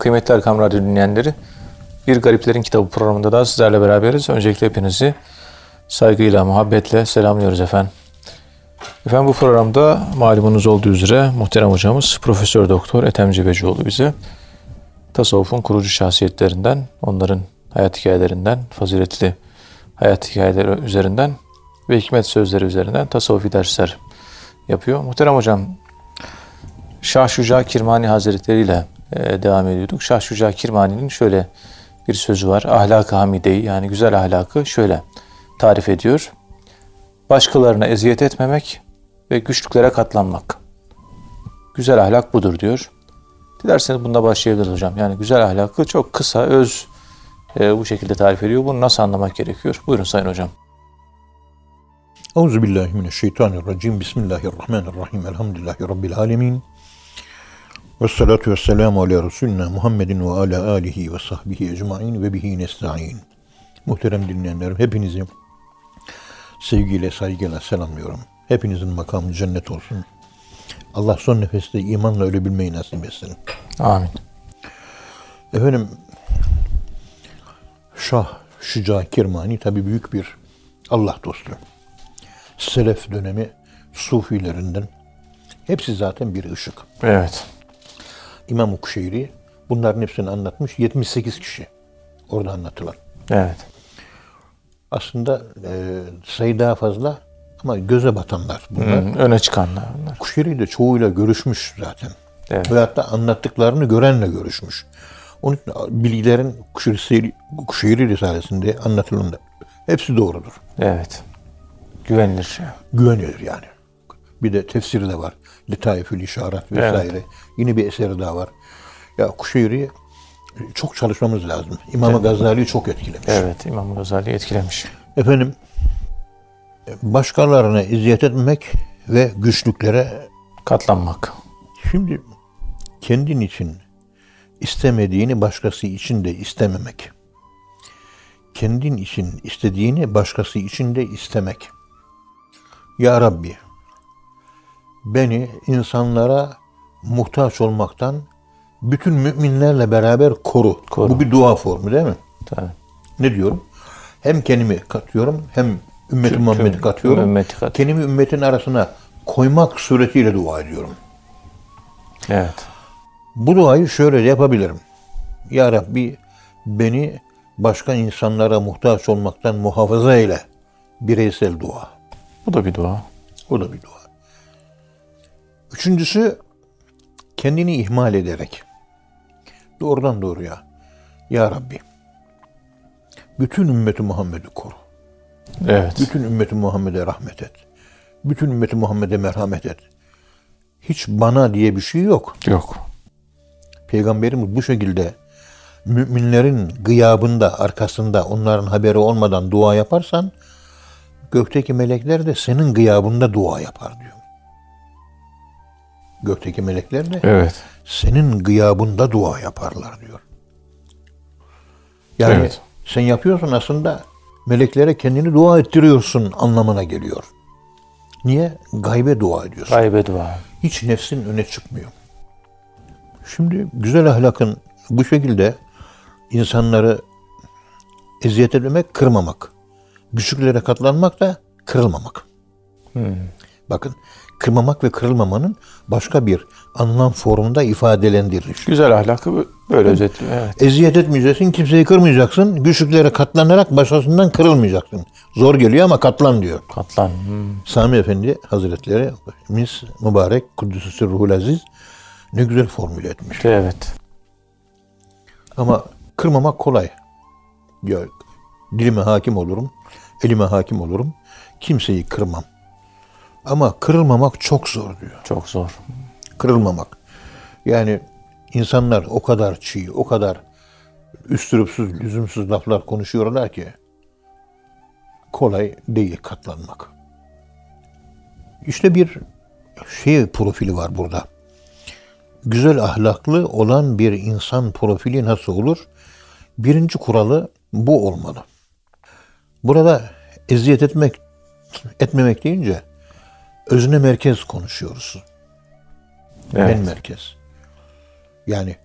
Kıymetli Erkam Radyo dinleyenleri, Bir Gariplerin Kitabı programında da sizlerle beraberiz. Öncelikle hepinizi saygıyla, muhabbetle selamlıyoruz efendim. Efendim bu programda malumunuz olduğu üzere muhterem hocamız Profesör Doktor Etem Cevbecioğlu bize tasavvufun kurucu şahsiyetlerinden, onların hayat hikayelerinden, faziletli hayat hikayeleri üzerinden ve hikmet sözleri üzerinden tasavvufi dersler yapıyor. Muhterem hocam, Şah Şüca Kirmani Hazretleri ile devam ediyorduk. Şah Şüca Kirmani'nin şöyle bir sözü var. Ahlak-ı hamideyi, yani güzel ahlakı şöyle tarif ediyor. Başkalarına eziyet etmemek ve güçlüklere katlanmak. Güzel ahlak budur diyor. Dilerseniz bununla başlayabiliriz hocam. Yani güzel ahlakı çok kısa, öz bu şekilde tarif ediyor. Bunu nasıl anlamak gerekiyor? Buyurun sayın hocam. Euzubillahimineşşeytanirracim. Bismillahirrahmanirrahim. Elhamdülillahi Rabbil alemin. Vessalatu vesselamu ala Resulina Muhammedin ve ala alihi ve sahbihi ecmain ve bihi nesta'in. Muhterem dinleyenlerim, hepinizi sevgiyle, saygıyla selamlıyorum. Hepinizin makamı cennet olsun. Allah son nefeste imanla ölebilmeyi nasip etsin. Amin. Efendim, Şah Şüca Kirmani tabi büyük bir Allah dostu. Selef dönemi Sufilerinden. Hepsi zaten bir ışık. Evet. İmam-ı Kuşeyri bunların hepsini anlatmış. 78 kişi orada anlatılan. Evet. Aslında sayı daha fazla ama göze batanlar bunlar. Öne çıkanlar bunlar. Kuşeyri de çoğuyla görüşmüş zaten. Evet. Ve hatta anlattıklarını görenle görüşmüş. Onun için bilgilerin Kuşeyri Risalesi'nde anlatılımda hepsi doğrudur. Evet. Güvenilir. Güvenilir yani. Bir de tefsiri de var. Litaifül İşarat vesaire. Evet. Yine bir eseri daha var. Ya Kuşeyri'ye çok çalışmamız lazım. İmam-ı Gazali'yi çok etkilemiş. Evet, İmam-ı Gazali'yi etkilemiş. Efendim, başkalarına eziyet etmek ve güçlüklere katlanmak. Şimdi kendin için istemediğini başkası için de istememek. Kendin için istediğini başkası için de istemek. Ya Rabbi, beni insanlara muhtaç olmaktan bütün müminlerle beraber koru. Bu bir dua formu değil mi? Tabii. Ne diyorum? Hem kendimi katıyorum, hem ümmeti Muhammed'i katıyorum. Kendimi ümmetin arasına koymak suretiyle dua ediyorum. Evet. Bu duayı şöyle de yapabilirim. Ya Rabbi, beni başka insanlara muhtaç olmaktan muhafaza eyle. Bireysel dua. Bu da bir dua. O da bir dua. Üçüncüsü, kendini ihmal ederek. Doğrudan doğruya. Ya Rabbi, bütün ümmeti Muhammed'i koru. Evet. Bütün ümmeti Muhammed'e rahmet et. Bütün ümmeti Muhammed'e merhamet et. Hiç bana diye bir şey yok. Yok. Peygamberimiz bu şekilde müminlerin gıyabında, arkasında, onların haberi olmadan dua yaparsan, gökteki melekler de senin gıyabında dua yapar diyor. Gökteki melekler de evet, senin gıyabında dua yaparlar diyor. Yani evet, sen yapıyorsun aslında, meleklere kendini dua ettiriyorsun anlamına geliyor. Niye? Gaybe dua ediyorsun. Gaybe dua. Hiç nefsin öne çıkmıyor. Şimdi güzel ahlakın bu şekilde insanları eziyet etmemek, kırmamak. Güçlüklere katlanmak da kırılmamak. Bakın, kırmamak ve kırılmamanın başka bir anlam formunda ifadelendirilmiş. Güzel ahlakı böyle özetliyor. Evet. Eziyet etmeyeceksin, kimseyi kırmayacaksın, güçlüklere katlanarak başkasından kırılmayacaksın. Zor geliyor ama katlan diyor. Katlan. Sami Efendi Hazretleri, mis mübarek Kudüs'ü Ruhul Aziz ne güzel formüle etmiş. Evet. Ama kırmamak kolay. Ya, dilime hakim olurum, elime hakim olurum, kimseyi kırmam. Ama kırılmamak çok zor diyor. Çok zor. Kırılmamak. Yani insanlar o kadar çiğ, o kadar üstürüpsüz, lüzumsuz laflar konuşuyorlar ki kolay değil katlanmak. İşte bir şey profili var burada. Güzel ahlaklı olan bir insan profili nasıl olur? Birinci kuralı bu olmalı. Burada eziyet etmemek deyince özne merkez konuşuyoruz. Evet. Ben merkez. Yani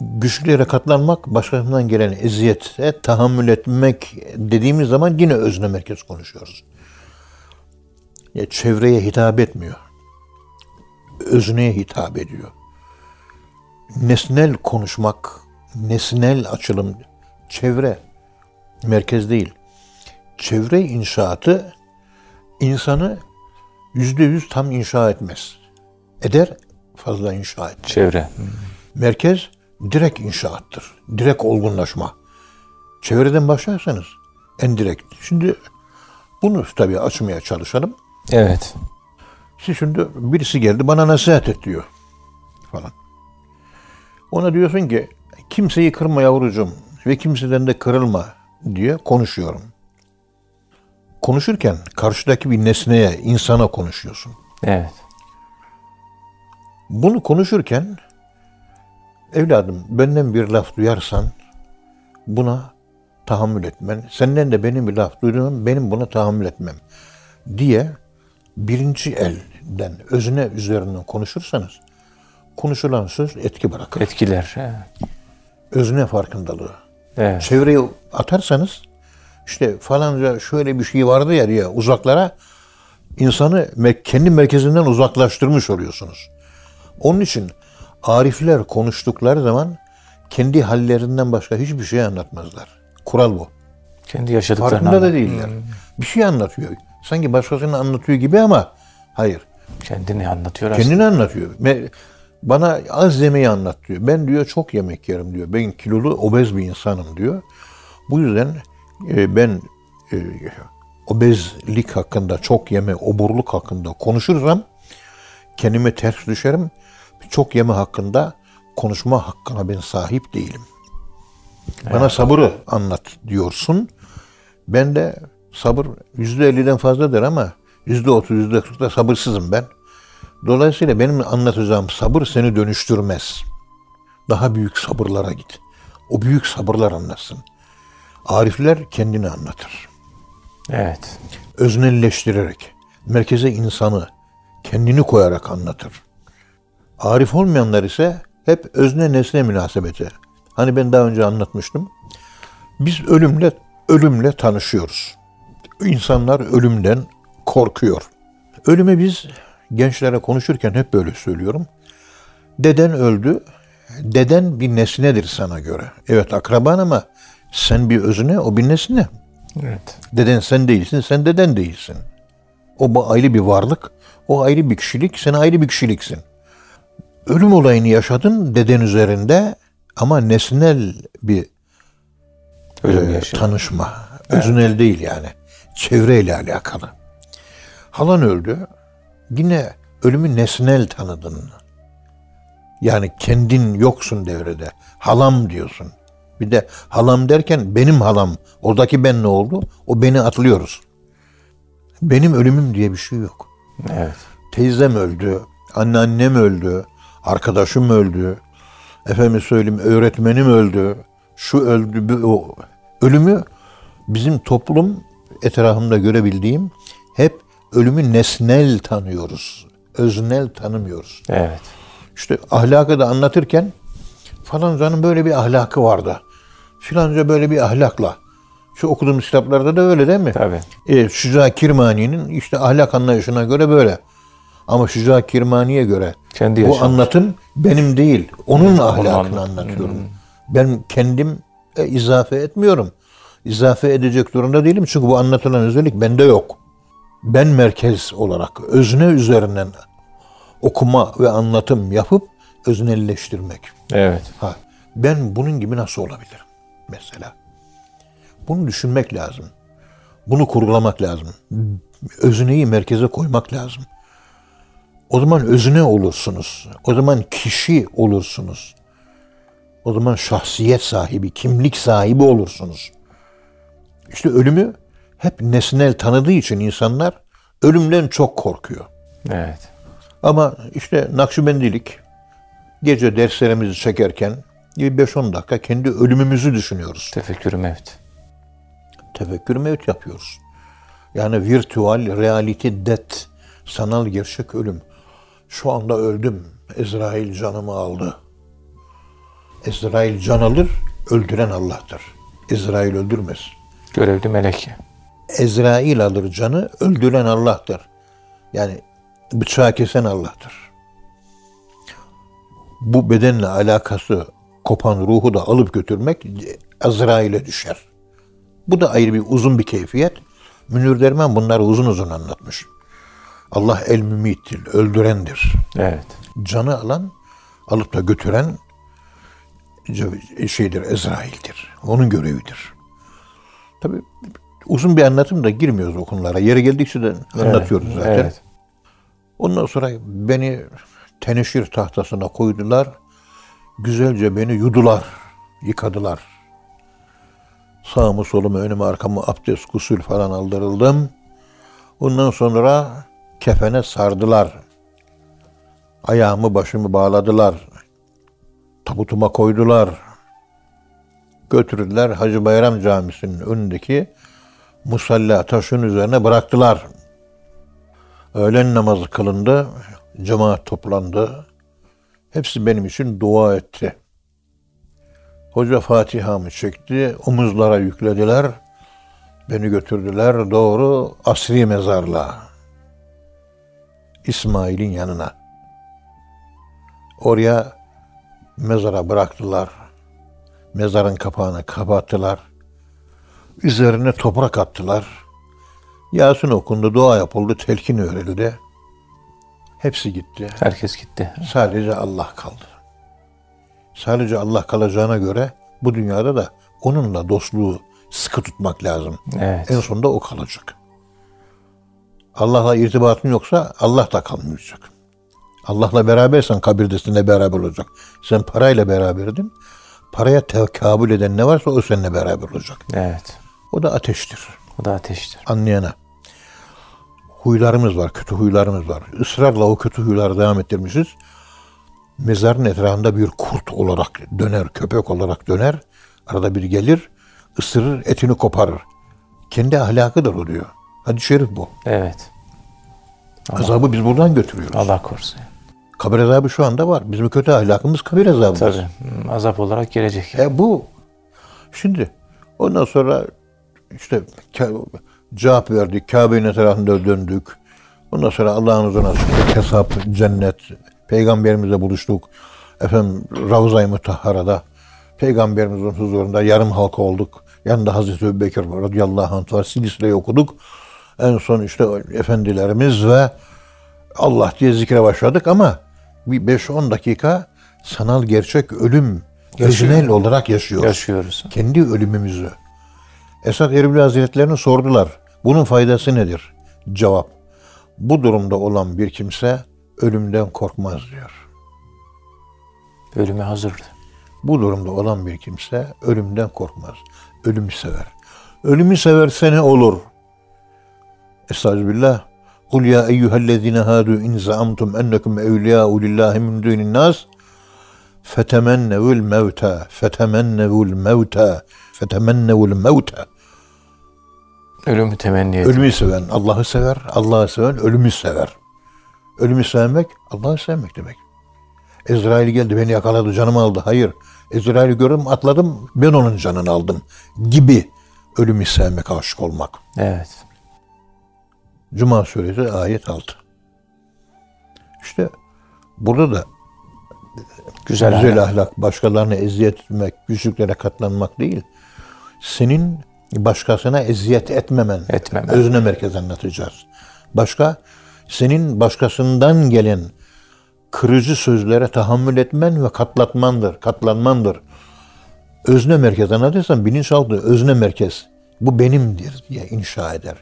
güçlü yere katlanmak, başkasından gelen eziyete tahammül etmek dediğimiz zaman yine özne merkez konuşuyoruz. Ya çevreye hitap etmiyor. Özneye hitap ediyor. Nesnel konuşmak, nesnel açılım, çevre, merkez değil. Çevre inşaatı insanı %100 tam inşa etmez. Eder, fazla inşa etmez. Çevre. Merkez direkt inşaattır. Direkt olgunlaşma. Çevreden başlarsanız en direkt. Şimdi bunu tabii açmaya çalışalım. Evet. Siz şimdi birisi geldi bana nasihat et diyor falan. Ona diyorsun ki kimseyi kırma yavrucuğum ve kimseden de kırılma diye konuşuyorum. Konuşurken karşıdaki bir nesneye, insana konuşuyorsun. Evet. Bunu konuşurken evladım benden bir laf duyarsan buna tahammül etmen, senden de benim bir laf duyduğum benim buna tahammül etmem diye birinci elden, özne üzerinden konuşursanız konuşulan söz etki bırakır. Etkiler. Evet. Özne farkındalığı. Evet. Çevreye atarsanız işte falanca şöyle bir şey vardı ya diye uzaklara insanı kendi merkezinden uzaklaştırmış oluyorsunuz. Onun için arifler konuştukları zaman kendi hallerinden başka hiçbir şey anlatmazlar. Kural bu. Kendi yaşadıklarını farkında da değiller. Bir şey anlatıyor. Sanki başkasını anlatıyor gibi ama hayır. Kendini anlatıyor aslında. Kendini anlatıyor. Bana az yemeği anlat diyor. Ben diyor çok yemek yerim diyor. Ben kilolu, obez bir insanım diyor. Bu yüzden ben obezlik hakkında, çok yeme, oburluk hakkında konuşursam kendime ters düşerim. Çok yeme hakkında konuşma hakkına ben sahip değilim. Evet. Bana sabırı anlat diyorsun. Ben de sabır %50'den fazladır ama %30, %40'da sabırsızım ben. Dolayısıyla benim anlatacağım sabır seni dönüştürmez. Daha büyük sabırlara git. O büyük sabırlar anlatsın. Arifler kendini anlatır. Evet. Öznelleştirerek, merkeze insanı, kendini koyarak anlatır. Arif olmayanlar ise hep özne nesne münasebeti. Hani ben daha önce anlatmıştım. Biz ölümle tanışıyoruz. İnsanlar ölümden korkuyor. Ölüme biz gençlere konuşurken hep böyle söylüyorum. Deden öldü. Deden bir nesnedir sana göre. Evet akraban ama sen bir özne, o bir nesne. Evet. Deden sen değilsin, sen deden değilsin. O ayrı bir varlık, o ayrı bir kişilik, sen ayrı bir kişiliksin. Ölüm olayını yaşadın deden üzerinde ama nesnel bir tanışma. Evet. Öznel değil yani. Çevreyle alakalı. Halan öldü. Yine ölümü nesnel tanıdın. Yani kendin yoksun devrede. Halam diyorsun. Bir de halam derken benim halam. Oradaki ben ne oldu? O beni atlıyoruz. Benim ölümüm diye bir şey yok. Evet. Teyzem öldü. Anneannem öldü. Arkadaşım öldü. Efendim söyleyeyim öğretmenim öldü. Şu öldü. O. Ölümü bizim toplum etrafımda görebildiğim hep ölümü nesnel tanıyoruz. Öznel tanımıyoruz. Evet. İşte ahlakı da anlatırken falancanın böyle bir ahlakı vardı. Filanca böyle bir ahlakla. Şu okuduğumuz kitaplarda da öyle değil mi? Tabii. Şüca Kirmani'nin işte ahlak anlayışına göre böyle. Ama Şüca Kirmani'ye göre kendi bu anlatım benim değil. Onun ahlakını anlatıyorum. Ben kendim izafe etmiyorum. İzafe edecek durumda değilim. Çünkü bu anlatılan özellik bende yok. Ben merkez olarak özne üzerinden okuma ve anlatım yapıp öznelleştirmek. Evet. Ben bunun gibi nasıl olabilirim? Mesela. Bunu düşünmek lazım. Bunu kurgulamak lazım. Özneyi merkeze koymak lazım. O zaman özne olursunuz. O zaman kişi olursunuz. O zaman şahsiyet sahibi, kimlik sahibi olursunuz. İşte ölümü hep nesnel tanıdığı için insanlar ölümden çok korkuyor. Evet. Ama işte Nakşibendilik, gece derslerimizi çekerken 5-10 dakika kendi ölümümüzü düşünüyoruz. Tefekkür-ü mevt. Tefekkür-ü mevt yapıyoruz. Yani virtual reality death, sanal gerçek ölüm. Şu anda öldüm. Ezrail canımı aldı. İsrail can alır, öldüren Allah'tır. İsrail öldürmez. Görevli melek. İsrail alır canı, öldüren Allah'tır. Yani bıçağı kesen Allah'tır. Bu bedenle alakası kopan ruhu da alıp götürmek Azrail'e düşer. Bu da ayrı bir uzun bir keyfiyet. Münir Derman bunları uzun uzun anlatmış. Allah el-mümittir, öldürendir. Evet. Canı alan, alıp da götüren şeydir, Ezrail'dir. Onun görevidir. Tabii uzun bir anlatım da girmiyoruz o konulara. Yeri geldikçe de anlatıyoruz zaten. Evet. Ondan sonra beni teneşir tahtasına koydular. Güzelce beni yudular, yıkadılar. Sağımı, solumu, önüme, arkamı abdest, gusül falan aldırıldım. Ondan sonra kefene sardılar. Ayağımı, başımı bağladılar. Tabutuma koydular. Götürdüler Hacı Bayram Camisi'nin önündeki musalla taşın üzerine bıraktılar. Öğlen namazı kılındı. Cemaat toplandı. Hepsi benim için dua etti. Hoca Fatiha'mı çekti. Omuzlara yüklediler. Beni götürdüler doğru Asri Mezarlığa. İsmail'in yanına. Oraya mezara bıraktılar. Mezarın kapağını kapattılar. Üzerine toprak attılar. Yasin okundu, dua yapıldı, telkin öğrenildi. Hepsi gitti. Herkes gitti. Sadece Allah kaldı. Sadece Allah kalacağına göre bu dünyada da onunla dostluğu sıkı tutmak lazım. Evet. En sonunda o kalacak. Allah'la irtibatın yoksa Allah da kalmayacak. Allah'la berabersen kabirde seninle beraber olacak. Sen parayla beraberdin. Paraya tekabül eden ne varsa o seninle beraber olacak. Evet. O da ateştir. O da ateştir. Anlayana. Huylarımız var, kötü huylarımız var. Israrla o kötü huyları devam ettirmişiz. Mezarın etrafında bir kurt olarak döner, köpek olarak döner. Arada bir gelir, ısırır, etini koparır. Kendi ahlakıdır o diyor. Hadis-i şerif bu. Evet. Allah, azabı biz buradan götürüyoruz. Allah korusun. Kabir azabı şu anda var. Bizim kötü ahlakımız kabir azabı. Tabii. Azap olarak gelecek. Bu. Şimdi ondan sonra işte cevap verdik. Kabe'nin etrafında döndük. Ondan sonra Allah'ın huzuruna çıktık. Hesap, cennet. Peygamberimizle buluştuk. Efendim Ravza-i Mutahhara'da. Peygamberimizin huzurunda yarım halka olduk. Yanında Hazreti Ebubekir radıyallahu anh var. Silsileyi okuduk. En son işte efendilerimiz ve Allah diye zikre başladık ama bir 5-10 dakika sanal gerçek ölüm orijinal olarak yaşıyoruz. Kendi ölümümüzü. Esad-ı Erbil Hazretlerine sordular. Bunun faydası nedir? Cevap. Bu durumda olan bir kimse ölümden korkmaz diyor. Ölüme hazırdı. Bu durumda olan bir kimse ölümden korkmaz. Ölümü sever. Ölümü severse ne olur? Estağfirullah. Kul ya eyyühellezine hâdû in zâmtum ennekum evliyâ'u lillâhi min dûnin nâs fetemennevul mevte. Ölümü temenni edin. Ölümü seven Allah'ı sever, Allah'ı seven ölümü sever. Ölümü sevmek, Allah'ı sevmek demek. Ezrail geldi, beni yakaladı, canımı aldı. Hayır, Ezrail'i gördüm, atladım, ben onun canını aldım gibi ölümü sevmek, aşık olmak. Evet. Cuma suresi ayet 6. İşte burada da güzel ahlak, başkalarına eziyet etmek, güçlüklere katlanmak değil, senin başkasına eziyet etmemen. Özne merkez anlatacağız. Başka, senin başkasından gelen kırıcı sözlere tahammül etmen ve katlanmandır. Özne merkez anlatırsan bilinçaltı özne merkez. Bu benimdir diye inşa eder.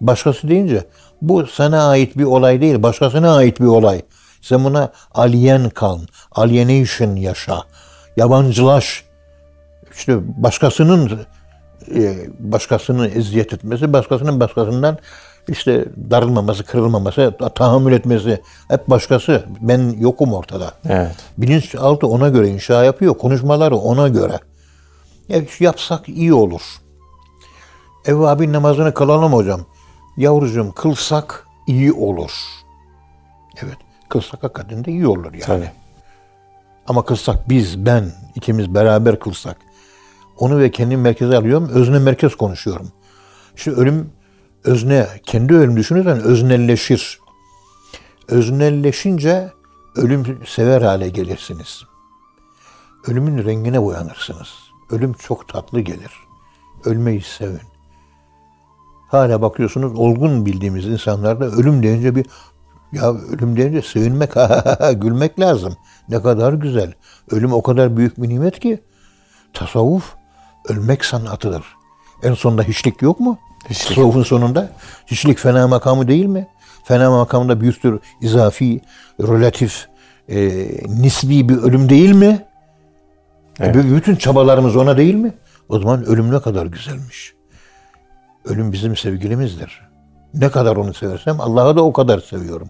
Başkası deyince bu sana ait bir olay değil, başkasına ait bir olay. Sen buna alien kal, alienation yaşa, yabancılaş. İşte başkasının eziyet etmesi, başkasının başkasından işte darılmaması, kırılmaması, tahammül etmesi. Hep başkası, ben yokum ortada. Evet. Bilinçaltı ona göre inşa yapıyor, konuşmaları ona göre. Yapsak iyi olur. Evvabin namazını kılalım hocam. Yavrucuğum kılsak iyi olur. Evet. Kılsak hakikaten de iyi olur yani. Tabii. Ama kılsak ben ikimiz beraber kılsak, onu ve kendimi merkeze alıyorum, özne merkez konuşuyorum. İşte ölüm, özne, kendi ölüm düşünürsen öznelleşir. Öznelleşince ölüm sever hale gelirsiniz. Ölümün rengine boyanırsınız. Ölüm çok tatlı gelir. Ölmeyi sevin. Hala bakıyorsunuz olgun bildiğimiz insanlarda ölüm deyince bir sevinmek, gülmek lazım. Ne kadar güzel. Ölüm o kadar büyük bir nimet ki. Tasavvuf ölmek sanatıdır. En sonunda hiçlik yok mu? Hiçlik. Tasavvufun sonunda. Hiçlik fena makamı değil mi? Fena makamında büyüktür, izafi, relatif, nisbi bir ölüm değil mi? Evet. Bütün çabalarımız ona değil mi? O zaman ölüm ne kadar güzelmiş. Ölüm bizim sevgilimizdir. Ne kadar onu seversem Allah'ı da o kadar seviyorum.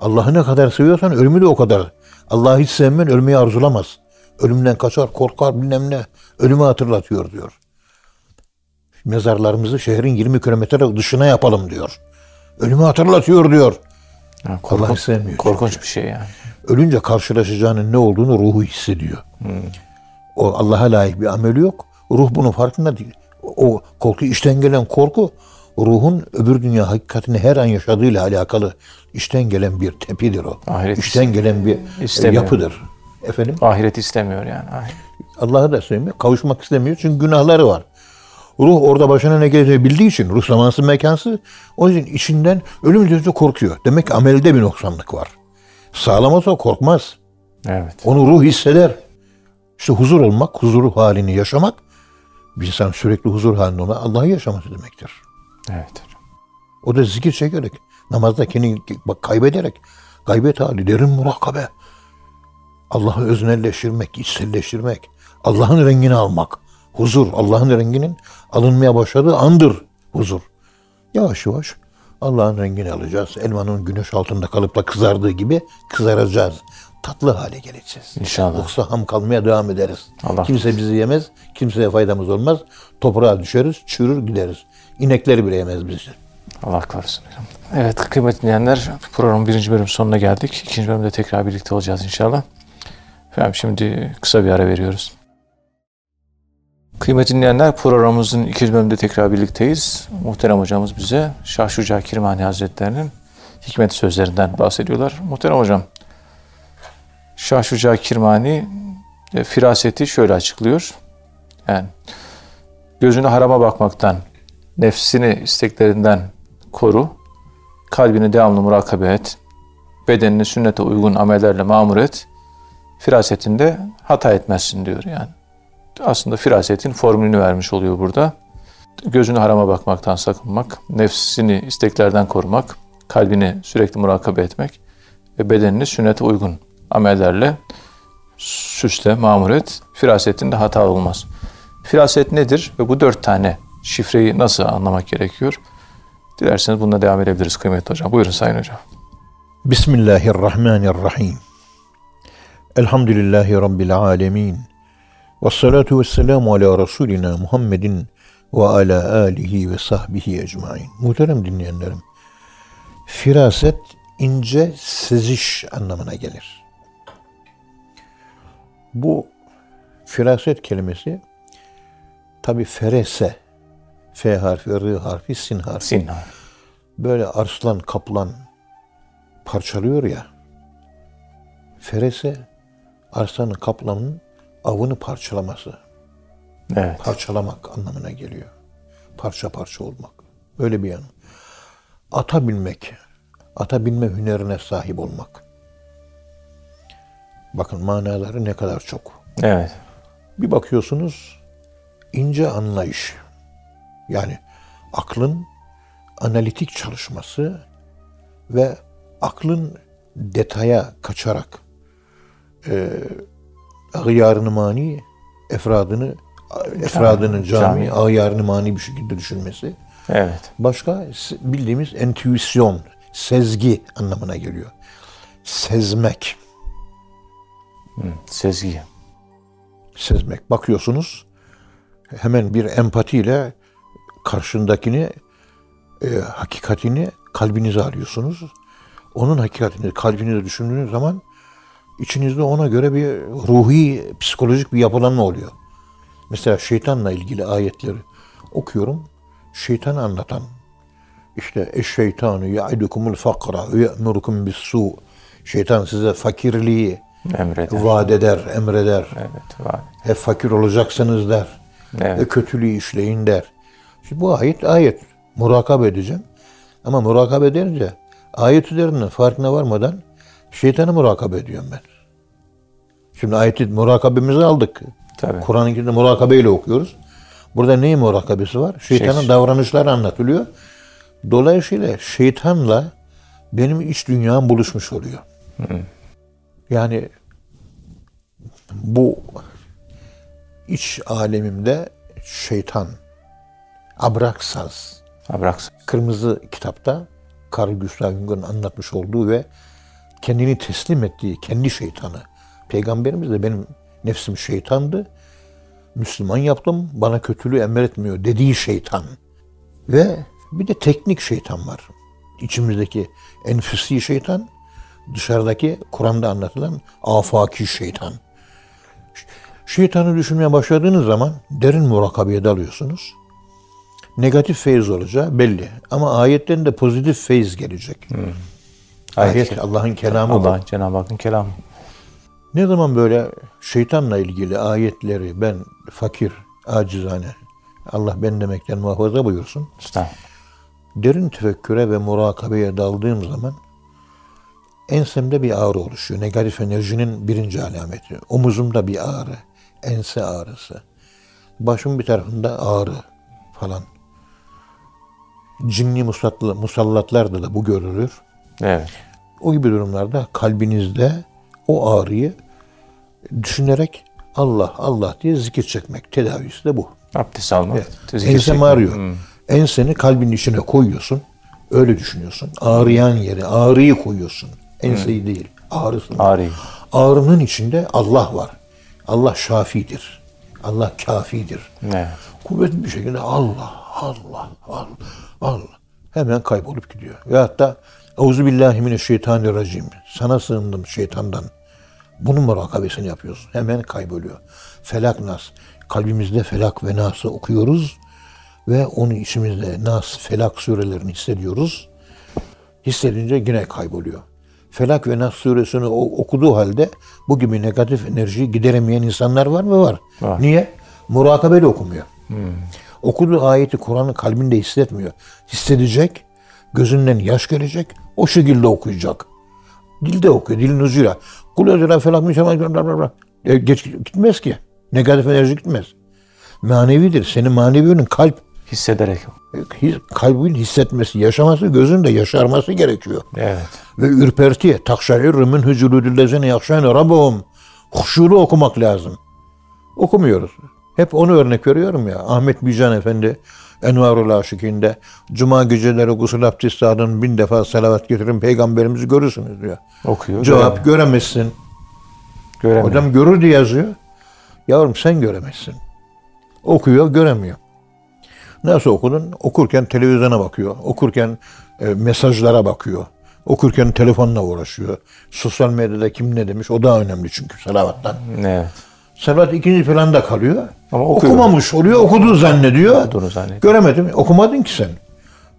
Allah'ı ne kadar seviyorsan ölümü de o kadar. Allah'ı hiç sevmeyen ölmeyi arzulamaz. Ölümden kaçar, korkar, bilmem ne. Ölümü hatırlatıyor diyor. Mezarlarımızı şehrin 20 kilometre dışına yapalım diyor. Ölümü hatırlatıyor diyor. Yani Allah'ı sevmiyor. Korkunç çünkü bir şey yani. Ölünce karşılaşacağının ne olduğunu ruhu hissediyor. O Allah'a layık bir ameli yok. Ruh bunun farkında değil. O korku, içten gelen korku, ruhun öbür dünya hakikatini her an yaşadığıyla alakalı içten gelen bir tepidir o. Ahiret içten gelen bir istemiyor, yapıdır. Efendim? Ahiret istemiyor yani. Allah'ı da sevmiyor, kavuşmak istemiyor çünkü günahları var. Ruh orada başına ne geleceğini bildiği için, ruh zamansız mekansız, o yüzden içinden ölüm diye korkuyor. Demek ki amelde bir noksanlık var. Sağlam olsa korkmaz. Evet. Onu ruh hisseder. İşte huzur olmak, huzur halini yaşamak, bir insan sürekli huzur halinde olmak, Allah'ı yaşaması demektir. Evet. O da zikir çekerek, namazda kendini kaybederek, gaybet hali, derin murakabe, Allah'ı öznelleştirmek, içselleştirmek, Allah'ın rengini almak, huzur, Allah'ın renginin alınmaya başladığı andır huzur. Yavaş yavaş Allah'ın rengini alacağız. Elmanın güneş altında kalıp da kızardığı gibi kızaracağız. Tatlı hale geleceğiz. İnşallah. Yoksa ham kalmaya devam ederiz. Allah kimse bizi yemez, kimseye faydamız olmaz. Toprağa düşeriz, çürür gideriz. İnekleri bile yemez bizi. Allah korusun. Evet kıymetli dinleyenler, programın 1. bölüm sonuna geldik. 2. bölümde tekrar birlikte olacağız inşallah. Efendim şimdi kısa bir ara veriyoruz. Kıymetli dinleyenler, programımızın 2. bölümünde tekrar birlikteyiz. Muhterem hocamız bize Şah Şüca Kirmani Hazretlerinin hikmet sözlerinden bahsediyorlar. Muhterem hocam, Şah Şüca Kirmani firaseti şöyle açıklıyor. Yani gözünü harama bakmaktan, nefsini isteklerinden koru, kalbini devamlı murakabe et, bedenini sünnete uygun amellerle mamur et, firasetinde hata etmezsin diyor yani. Aslında firasetin formülünü vermiş oluyor burada. Gözünü harama bakmaktan sakınmak, nefsini isteklerden korumak, kalbini sürekli murakabe etmek ve bedenini sünnete uygun amellerle süsle, mamur et. Firasetinde hata olmaz. Firaset nedir ve bu 4 tane şifreyi nasıl anlamak gerekiyor? Dilerseniz bununla devam edebiliriz kıymetli hocam. Buyurun sayın hocam. Bismillahirrahmanirrahim. Elhamdülillahi Rabbil alemin. Vessalatu vesselamu ala Resulina Muhammedin ve ala alihi ve sahbihi ecmain. Muhterem dinleyenlerim, firaset ince seziş anlamına gelir. Bu firaset kelimesi tabi ferese, f harfi, r harfi, sin harfi. Sin harfi. Böyle arslan, kaplan parçalıyor ya, ferese arslanın, kaplanın avını parçalaması, evet, parçalamak anlamına geliyor. Parça parça olmak. Öyle bir yanı. Ata binmek, ata binme hünerine sahip olmak. Bakın manaları ne kadar çok. Evet. Bir bakıyorsunuz ince anlayış. Yani aklın analitik çalışması ve aklın detaya kaçarak ağyarını mani, efradının cami, ağyarını mani bir şekilde düşünmesi. Evet. Başka bildiğimiz entüisyon, sezgi anlamına geliyor. Sezmek. Sezgi. Sezmek. Bakıyorsunuz hemen bir empatiyle karşındakini, hakikatini kalbinize arıyorsunuz. Onun hakikatini kalbinize düşündüğünüz zaman içinizde ona göre bir ruhi, psikolojik bir yapılanma oluyor. Mesela şeytanla ilgili ayetleri okuyorum. Şeytan anlatan. İşte eşşeytanu ya'idukumul fakra ve ye'murukum bis-su. Şeytan size fakirliği vaat eder, emreder. Evet, vaat. Hep fakir olacaksınız der. Evet. Ve kötülüğü işleyin der. Şimdi bu ayet. Murakabe edeceğim. Ama murakabe edince ayet üzerinden farkına varmadan şeytanı murakabe ediyorum ben. Şimdi ayeti murakabemizi aldık. Kur'an-ı Kerim'de murakabeyle okuyoruz. Burada neyin murakabesi var? Şeytanın davranışları anlatılıyor. Dolayısıyla şeytanla benim iç dünyam buluşmuş oluyor. Hı. Yani bu iç alemimde şeytan, Abraksaz. Kırmızı kitapta Carl Gustav Jung'un anlatmış olduğu ve kendini teslim ettiği kendi şeytanı. Peygamberimiz de benim nefsim şeytandı. Müslüman yaptım, bana kötülüğü emretmiyor dediği şeytan. Ve bir de teknik şeytan var. İçimizdeki enfüsi şeytan, dışarıdaki Kur'an'da anlatılan afaki şeytan. Şeytanı düşünmeye başladığınız zaman derin murakabeye dalıyorsunuz. Negatif feyiz olacağı belli. Ama ayetten de pozitif feyiz gelecek. Hmm. Ayet Allah'ın kelamı. Allah'ın Cenab-ı Hakk'ın kelamı. Ne zaman böyle şeytanla ilgili ayetleri ben fakir, acizane, Allah ben demekten muhafaza buyursun. Derin tefekküre ve murakabeye daldığım zaman ensemde bir ağrı oluşuyor. Negatif enerjinin birinci alameti. Omuzumda bir ağrı, ense ağrısı. Başımın bir tarafında ağrı falan. Cinni musallatlarda da bu görülür. Evet. O gibi durumlarda kalbinizde o ağrıyı düşünerek Allah Allah diye zikir çekmek. Tedavisi de bu. Abdest almak. Evet. Ensem ağrıyor. Hmm. Enseni kalbinin içine koyuyorsun. Öyle düşünüyorsun. Ağrıyan yere ağrıyı koyuyorsun. Enseyi değil. Ağrısını. Ağrının içinde Allah var. Allah şafidir. Allah kafidir. Evet. Kuvvetli bir şekilde Allah, Allah, Allah, Allah. Hemen kaybolup gidiyor. Ve hatta Euzubillahimineşşeytanirracim. Sana sığındım şeytandan. Bunun murakabesini yapıyoruz. Hemen kayboluyor. Felak nas. Kalbimizde felak ve nası okuyoruz. Ve onu içimizde nas, felak surelerini hissediyoruz. Hissedince yine kayboluyor. Felak ve Nas suresini okuduğu halde bu gibi negatif enerjiyi gideremeyen insanlar var mı? Var. Ah. Niye? Murakabeyle okumuyor. Hmm. Okuduğu ayeti Kur'an'ın kalbinde hissetmiyor. Hissedecek, gözünden yaş gelecek, o şekilde okuyacak. Dilde okuyor, dilin ucuyla. Kulüzüra felak müşemel geç gitmez ki. Negatif enerji gitmez. Manevidir. Senin manevinin kalp hissederek. Kalbin hissetmesi, yaşaması, gözün de yaşarması gerekiyor. Evet. Ve ürperti, takşayırru min hücülüdüllezine yakşayne rabbahum. Huşulu okumak lazım. Okumuyoruz. Hep onu örnek veriyorum ya. Ahmet Bican Efendi, Envar ı Lâşikî'nde Cuma geceleri gusül abdesti alın, 1000 defa salavat getirin, Peygamberimizi görürsünüz diyor. Okuyor. Cevap göremezsin. Göremiyor. Adam görür diye yazıyor. Yavrum sen göremezsin. Okuyor, göremiyor. Nasıl okudun? Okurken televizyona bakıyor. Okurken mesajlara bakıyor. Okurken telefonla uğraşıyor. Sosyal medyada kim ne demiş o daha önemli çünkü salavattan. Evet. Salavat ikinci planda kalıyor. Ama okumamış oluyor. Okuduğu zannediyor. Göremedim. Okumadın ki sen.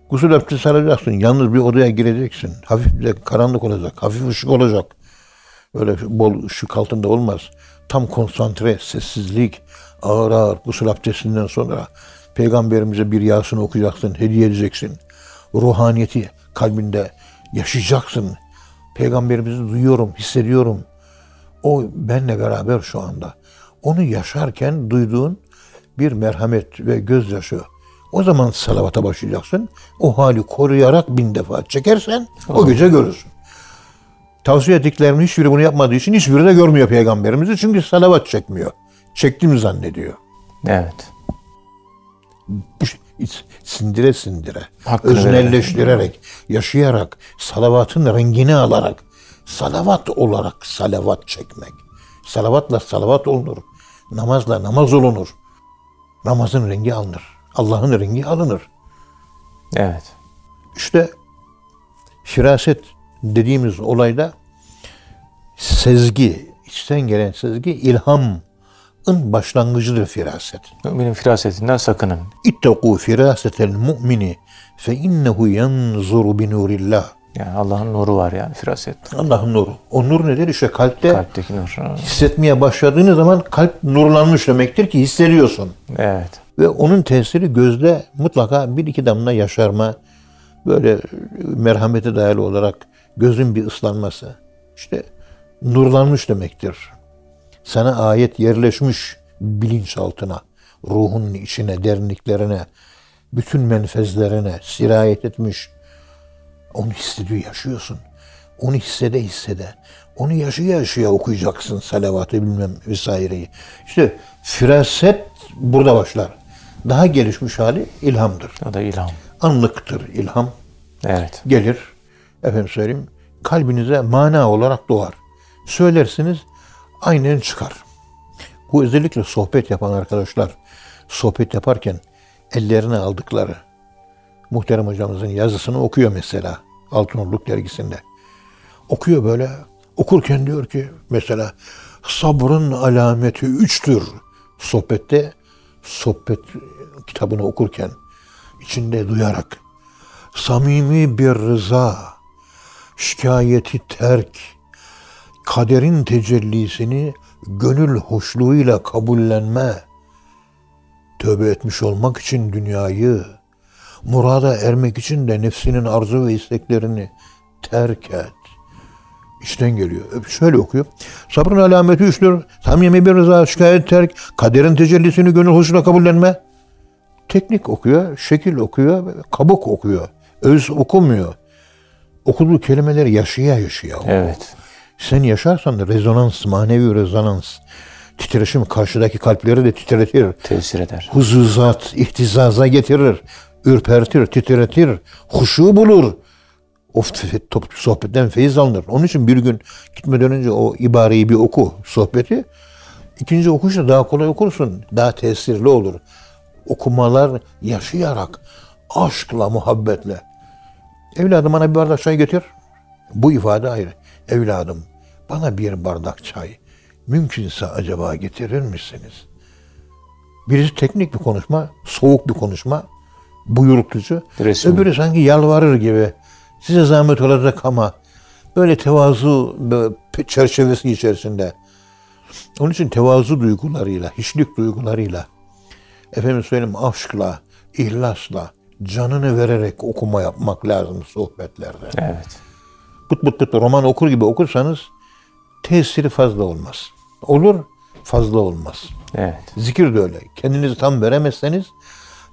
Gusül abdesti alacaksın. Yalnız bir odaya gireceksin. Hafif bir karanlık olacak. Hafif ışık olacak. Böyle bol ışık altında olmaz. Tam konsantre, sessizlik, ağır ağır gusül abdestinden sonra Peygamberimize bir yasını okuyacaksın, hediye edeceksin. Ruhaniyeti kalbinde yaşayacaksın. Peygamberimizi duyuyorum, hissediyorum. O benle beraber şu anda. Onu yaşarken duyduğun bir merhamet ve gözyaşı. O zaman salavata başlayacaksın. O hali koruyarak 1000 defa çekersen o gece görürsün. Tavsiye ettiklerimi hiçbiri bunu yapmadığı için hiçbiri de görmüyor Peygamberimizi. Çünkü salavat çekmiyor. Çektim zannediyor. Evet. Sindire sindire, hakkını öznelleştirerek, verelim. Yaşayarak, salavatın rengini alarak, salavat olarak salavat çekmek. Salavatla salavat olunur. Namazla namaz olunur. Namazın rengi alınır. Allah'ın rengi alınır. Evet. İşte firaset dediğimiz olayda sezgi, içten gelen sezgi, ilhamın başlangıcıdır firaset. Müminin firasetinden sakının. İttekû firâsetel mu'mini fe innehu yanzuru bi nurillah. Yani Allah'ın nuru var yani firaset. Allah'ın nuru. O nur nedir? İşte kalpte, kalpteki nur. Hissetmeye başladığınız zaman kalp nurlanmış demektir ki hissediyorsun. Evet. Ve onun tesiri gözde mutlaka bir iki damla yaşarma, böyle merhamete dayalı olarak gözün bir ıslanması. İşte nurlanmış demektir. Sana ayet yerleşmiş bilinçaltına, ruhunun içine, derinliklerine, bütün menfezlerine sirayet etmiş. Onu hissediyor, yaşıyorsun. Onu hissede hissede. Onu yaşaya yaşaya okuyacaksın salavatı bilmem vesaireyi. İşte firaset burada başlar. Daha gelişmiş hali ilhamdır. O da ilham. Anlıktır ilham. Evet. Gelir. Efendim söyleyeyim. Kalbinize mana olarak doğar. Söylersiniz aynen çıkar. Bu özellikle sohbet yapan arkadaşlar, sohbet yaparken ellerine aldıkları muhterem hocamızın yazısını okuyor mesela Altınoluk dergisinde. Okuyor böyle. Okurken diyor ki mesela sabrın alameti üçtür. Sohbette, sohbet kitabını okurken içinde duyarak samimi bir rıza, şikayeti terk, kaderin tecellisini gönül hoşluğuyla kabullenme, tövbe etmiş olmak için dünyayı, murada ermek için de nefsinin arzu ve isteklerini terk et. İçten geliyor. Şöyle okuyor. Sabrın alameti üçtür. Samimi bir rıza, şikayet terk, kaderin tecellisini gönül hoşluğuyla kabullenme. Teknik okuyor, şekil okuyor, kabuk okuyor. Öz okumuyor. Okuduğu kelimeleri yaşaya yaşaya okuyor. Evet. Sen yaşarsan da rezonans, manevi rezonans, titreşim karşıdaki kalpleri de titretir. Tesir eder. Huzuzat, ihtizaza getirir. Ürpertir, titretir. Huşu bulur. Sohbetten feyiz alınır. Onun için bir gün gitmeden önce o ibareyi bir oku, sohbeti. İkinci okuşta daha kolay okursun. Daha tesirli olur. Okumalar yaşayarak, aşkla, muhabbetle. Evladım bana bir bardak çay getir. Bu ifade ayrı. Evladım bana bir bardak çay mümkünse acaba getirir misiniz? Birisi teknik bir konuşma, soğuk bir konuşma, buyurtucu. Resim. Öbürü sanki yalvarır gibi. Size zahmet olacak ama böyle tevazu çerçevesi içerisinde. Onun için tevazu duygularıyla, hiçlik duygularıyla, efendim söyleyeyim aşkla, ihlasla, canını vererek okuma yapmak lazım sohbetlerde. Evet. Pıt roman okur gibi okursanız tesiri fazla olmaz. Olur, fazla olmaz. Evet. Zikir de öyle. Kendinizi tam veremezseniz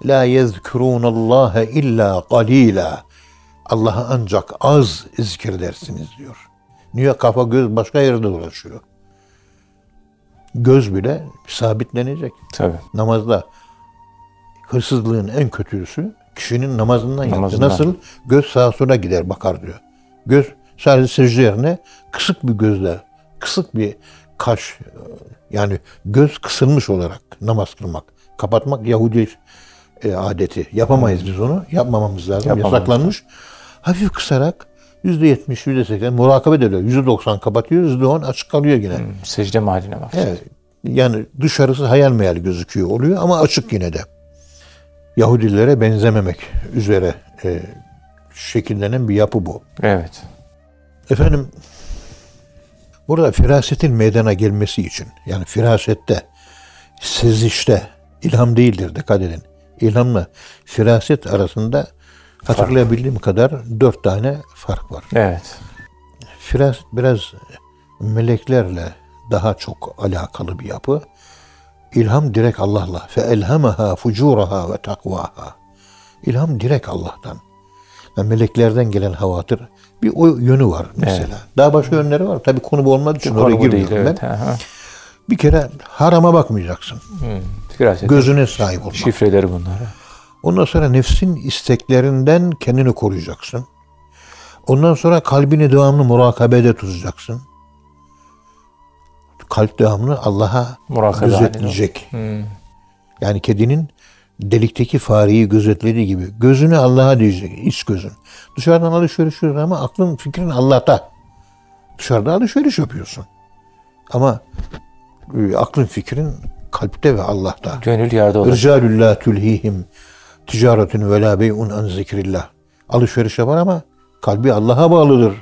la yezkurunallâhe illâ qalîlâ. Allah'a ancak az zikir dersiniz diyor. Niye? Kafa göz başka yerde uğraşıyor. Göz bile sabitlenecek. Tabii. Namazda hırsızlığın en kötüsü kişinin namazından. Nasıl? Göz sağa sola gider bakar diyor. Göz sadece secde yerine kısık bir gözle, kısık bir kaş, yani göz kısılmış olarak namaz kılmak, kapatmak Yahudi adeti. Yapamayız biz onu. Yapmamamız lazım. Yapamam. Yasaklanmış. Hafif kısarak %70, %80 murakabe ediyor. %90 kapatıyor, %10 açık kalıyor yine. Secde mahalline bak. Evet. Yani dışarısı hayal meyal gözüküyor oluyor ama açık yine de. Yahudilere benzememek üzere şekillenen bir yapı bu. Evet. Efendim burada firasetin meydana gelmesi için, yani firasette, sezişte, ilham değildir dikkat edin. İlhamla firaset arasında hatırlayabildiğim kadar 4 tane fark var. Evet. Firaset biraz meleklerle daha çok alakalı bir yapı. İlham direkt Allah'la. فَاَلْهَمَهَا فُجُورَهَا وَتَقْوَاهَا. İlham direkt Allah'tan. Yani meleklerden gelen havatır. Bir o yönü var mesela. Evet. Daha başka yönleri var. Tabii konu bu olmadığı için oraya girmiyorum değil, ben. Evet. Bir kere harama bakmayacaksın. Gözüne sahip olmak. Şifreleri bunlar. Ondan sonra nefsin isteklerinden kendini koruyacaksın. Ondan sonra kalbini devamlı murakabede tutacaksın. Kalp devamlı Allah'a gözetleyecek. Yani kedinin delikteki fareyi gözetlediği gibi. Gözünü Allah'a diyecek, iç gözün. Dışarıdan alışveriş ama aklın, fikrin Allah'ta. Dışarıda alışveriş yapıyorsun. Ama aklın fikrin kalpte ve Allah'ta. Gönül yerde olur. Ricalullah tulhihim ticaretun ve la bey'un an zikrillah. Alışveriş yapar ama kalbi Allah'a bağlıdır.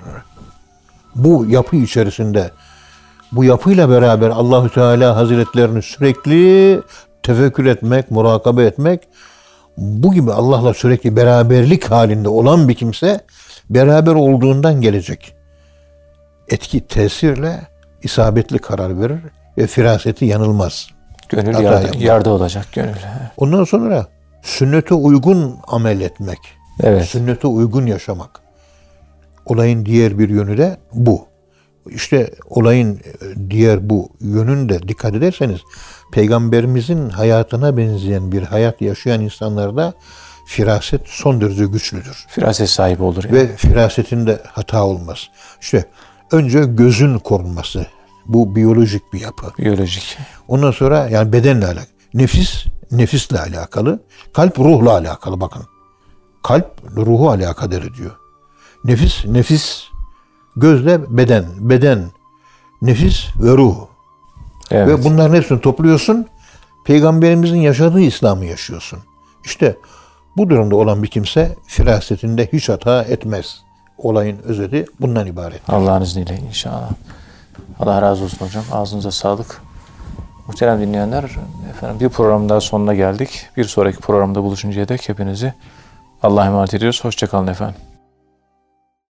Bu yapı içerisinde, bu yapıyla beraber Allahu Teala Hazretlerini sürekli tefekkür etmek, murakabe etmek, bu gibi Allah'la sürekli beraberlik halinde olan bir kimse beraber olduğundan gelecek etki, tesirle isabetli karar verir ve firaseti yanılmaz. Gönül yerde olacak gönül. Ondan sonra sünnete uygun amel etmek. Evet. Sünnete uygun yaşamak. Olayın diğer bir yönü de bu. İşte olayın diğer bu yönünde dikkat ederseniz Peygamberimizin hayatına benzeyen bir hayat yaşayan insanlarda firaset son derece güçlüdür. Firaset sahibi olur. Yani. Ve firasetinde hata olmaz. İşte önce gözün korunması. Bu biyolojik bir yapı. Biyolojik. Ondan sonra yani bedenle alakalı. Nefis, nefisle alakalı. Kalp ruhla alakalı bakın. Kalp ruhu alakadar ediyor. Nefis, nefis. Gözle beden, beden. Nefis ve ruh. Evet. Ve bunların hepsini topluyorsun. Peygamberimizin yaşadığı İslam'ı yaşıyorsun. İşte bu durumda olan bir kimse firasetinde hiç hata etmez. Olayın özeti bundan ibaret. Allah'ın izniyle inşallah. Allah razı olsun hocam. Ağzınıza sağlık. Muhterem dinleyenler, efendim bir program daha sonuna geldik. Bir sonraki programda buluşuncaya dek hepinizi Allah'a emanet ediyoruz. Hoşça kalın efendim.